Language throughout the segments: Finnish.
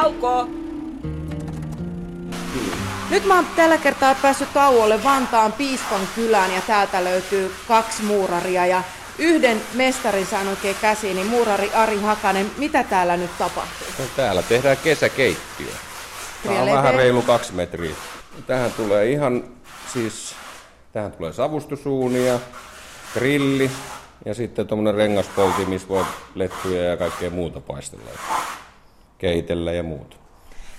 tauko! Nyt mä oon tällä kertaa päässyt tauolle Vantaan Piispan kylään ja täältä löytyy 2 muuraria ja yhden mestarin saan oikein käsiin, niin muurari Ari Hakanen, mitä täällä nyt tapahtuu? No, täällä tehdään kesäkeittiö. Tämä on vähän reilu 2 metriä. Tähän tulee tähän tulee savustusuunia, grilli ja sitten tuommoinen rengaspolti, missä voi lettuja ja kaikkea muuta paistella, keitellä ja muuta.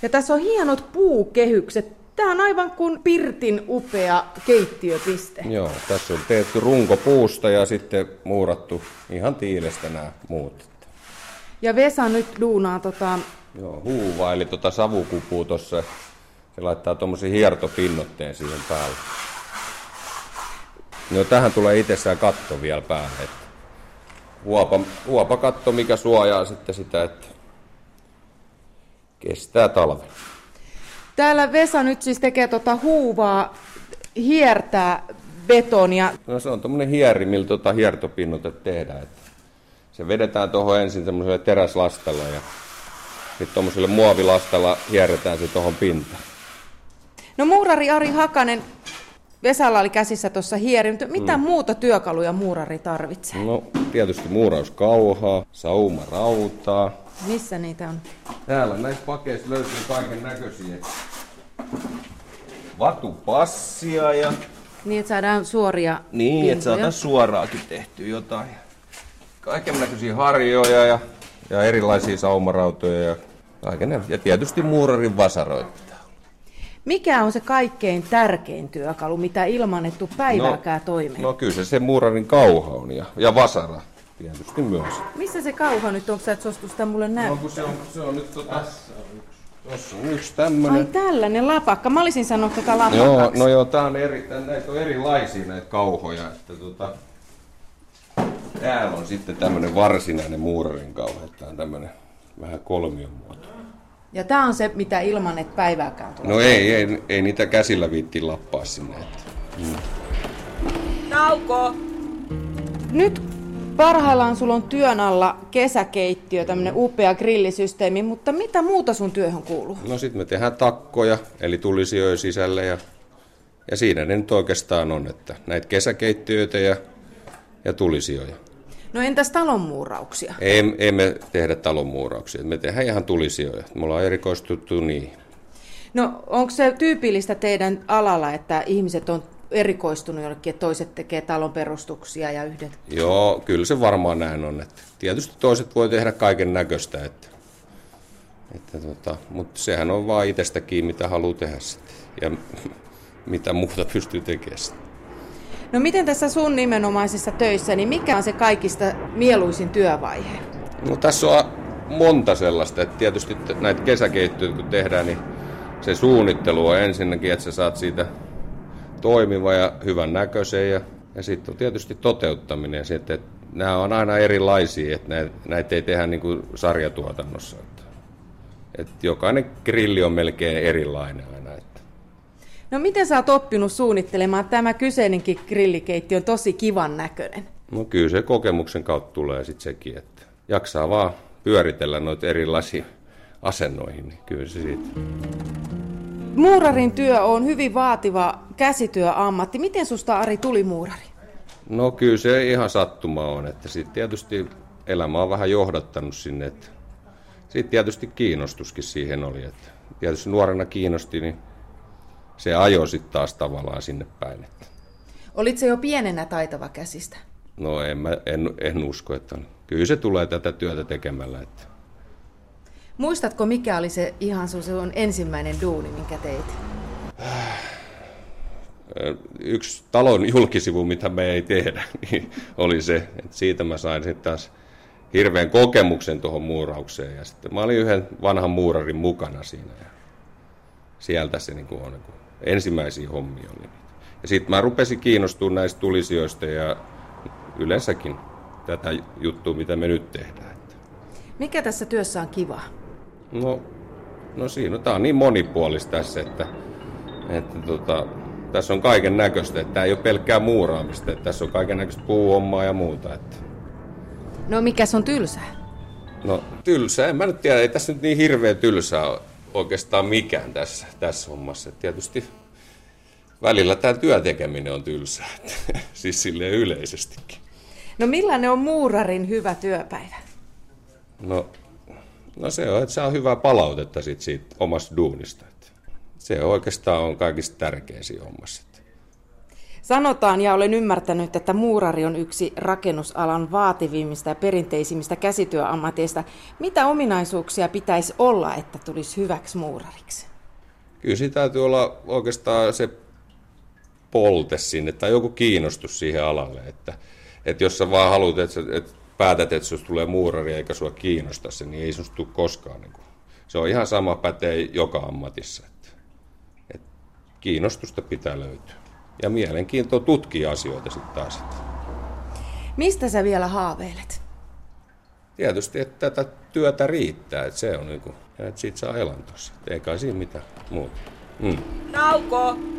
Ja tässä on hienot puukehykset. Tämä on aivan kuin pirtin upea keittiöpiste. Joo, tässä on tehty runko puusta ja sitten muurattu ihan tiilestä nämä muut. Ja Vesa nyt luunaa huuvaili savukupua tuossa. Se laittaa tuommoisen hiertopinnoitteen siihen päälle. No tähän tulee itsessään katto vielä päälle. Huopakatto, mikä suojaa sitten sitä, että kestää talven. Täällä Vesa nyt siis tekee huuvaa, hiertää betonia. No se on tuommoinen hieri, millä hiertopinnoitetta tehdään. Että se vedetään tuohon ensin tämmöiselle teräslastalla ja sitten tuommoiselle muovilastalla hierretään se tuohon pintaan. No muurari Ari Hakanen, Vesalla oli käsissä tuossa hieri, mutta mitä muuta työkaluja muurari tarvitsee? No tietysti muurauskauhaa, saumarautaa. Missä niitä on? Täällä näissä pakeissa löytyy kaiken näköisiä vatupassia ja... Niin, että saadaan suoria pintoja. Että saadaan suoraakin tehtyä jotain. Kaiken näköisiä harjoja ja erilaisia saumarautoja ja tietysti muurarin vasaroita. Mikä on se kaikkein tärkein työkalu, mitä ilman et tuu päivääkään toimeen? No kyllä se muurarin kauha on ja vasara tietysti myös. Missä se kauha nyt on? Sä et suostu sitä mulle näyttää. No kun se on nyt tässä on yksi. Tuossa on yksi tämmönen. Ai tällainen lapakka. Mä olisin sanonut lapakaksi. Joo, no joo, näitä on erilaisia näitä kauhoja. Että täällä on sitten tämmönen varsinainen muurarin kauha. Tää on tämmönen vähän kolmion muoto. Ja tämä on se, mitä ilman, että päivääkään tulee. No ei niitä käsillä viittiin lappaa sinne. Tauko! Nyt parhaillaan sulla on työn alla kesäkeittiö, tämmöinen upea grillisysteemi, mutta mitä muuta sun työhön kuuluu? No sit me tehdään takkoja, eli tulisijoja sisälle ja siinä ne nyt oikeastaan on, että näitä kesäkeittiöitä ja tulisijoja. No entäs talonmuurauksia? Ei me tehdä talonmuurauksia, me tehdään ihan tulisijoja. Me ollaan erikoistuttu niihin. No onko se tyypillistä teidän alalla, että ihmiset on erikoistunut jollekin, että toiset tekee talon perustuksia ja yhdet? Joo, kyllä se varmaan näin on. Että tietysti toiset voi tehdä kaiken näköistä, mutta sehän on vaan itsestäkin, mitä haluaa tehdä sitten ja mitä muuta pystyy tekemään sitten. No miten tässä sun nimenomaisissa töissä, niin mikä on se kaikista mieluisin työvaihe? No tässä on monta sellaista, että tietysti näitä kesäkeittiöitä kun tehdään, niin se suunnittelu on ensinnäkin, että sä saat siitä toimiva ja hyvän näköisen ja sitten on tietysti toteuttaminen. Sitten, että nämä on aina erilaisia, että näitä ei tehdä niin kuin sarjatuotannossa. Että jokainen grilli on melkein erilainen aina. No miten sä oot oppinut suunnittelemaan? Tämä kyseinenkin grillikeittiö on tosi kivan näköinen. No kyllä se kokemuksen kautta tulee sitten sekin, että jaksaa vaan pyöritellä noita erilaisia asennoihin, niin kyllä se siitä. Muurarin työ on hyvin vaativa käsityöammatti. Miten susta, Ari, tuli muurari? No kyllä se ihan sattuma on, että sitten tietysti elämä on vähän johdattanut sinne. Sitten tietysti kiinnostuskin siihen oli, että tietysti nuorena kiinnosti, niin se ajoi sitten taas tavallaan sinne päin. Olit se jo pienenä taitava käsistä? No en usko, että on. Kyllä se tulee tätä työtä tekemällä. Että. Muistatko, mikä oli se ihan sun ensimmäinen duuni, minkä teit? Yksi talon julkisivu, mitä me ei tehdä, niin oli se, että siitä mä sain sitten taas hirveän kokemuksen tuohon muuraukseen. Ja sitten mä olin yhden vanhan muurarin mukana siinä. Sieltä se on ensimmäisiä hommia oli. Ja sitten mä rupesin kiinnostumaan näistä tulisijoista ja yleensäkin tätä juttua, mitä me nyt tehdään. Mikä tässä työssä on kivaa? No siinä tää on niin monipuolista tässä, että tässä on kaiken näköistä. Että tää ei ole pelkkää muuraamista. Että tässä on kaiken näköistä puuhommaa ja muuta. Että. No mikä on tylsää? No tylsää, en mä nyt tiedä, ei tässä nyt niin hirveä tylsää ole oikeastaan mikään tässä hommassa. Tietysti välillä tämä työtekeminen on tylsää, siis silleen yleisestikin. No millainen on muurarin hyvä työpäivä? No se on, että saa hyvää palautetta siitä omasta duunista. Se oikeastaan on kaikista tärkeä siinä hommassa. Sanotaan ja olen ymmärtänyt, että muurari on yksi rakennusalan vaativimmista ja perinteisimmistä käsityöammateista. Mitä ominaisuuksia pitäisi olla, että tulisi hyväksi muurariksi? Kyllä siinä täytyy olla oikeastaan se polte sinne tai joku kiinnostus siihen alalle. Että jos sä vaan haluat, että päätät, että susta tulee muurari eikä sua kiinnosta se, niin ei susta tule koskaan. Se on ihan sama pätee joka ammatissa. Että kiinnostusta pitää löytyä. Ja mielenkiintoa tutkia asioita sitten taas. Mistä sä vielä haaveilet? Tietysti, että tätä työtä riittää, että se on niinku, että siitä saa elantossa. Ei kai siinä mitään muuta. Nauko!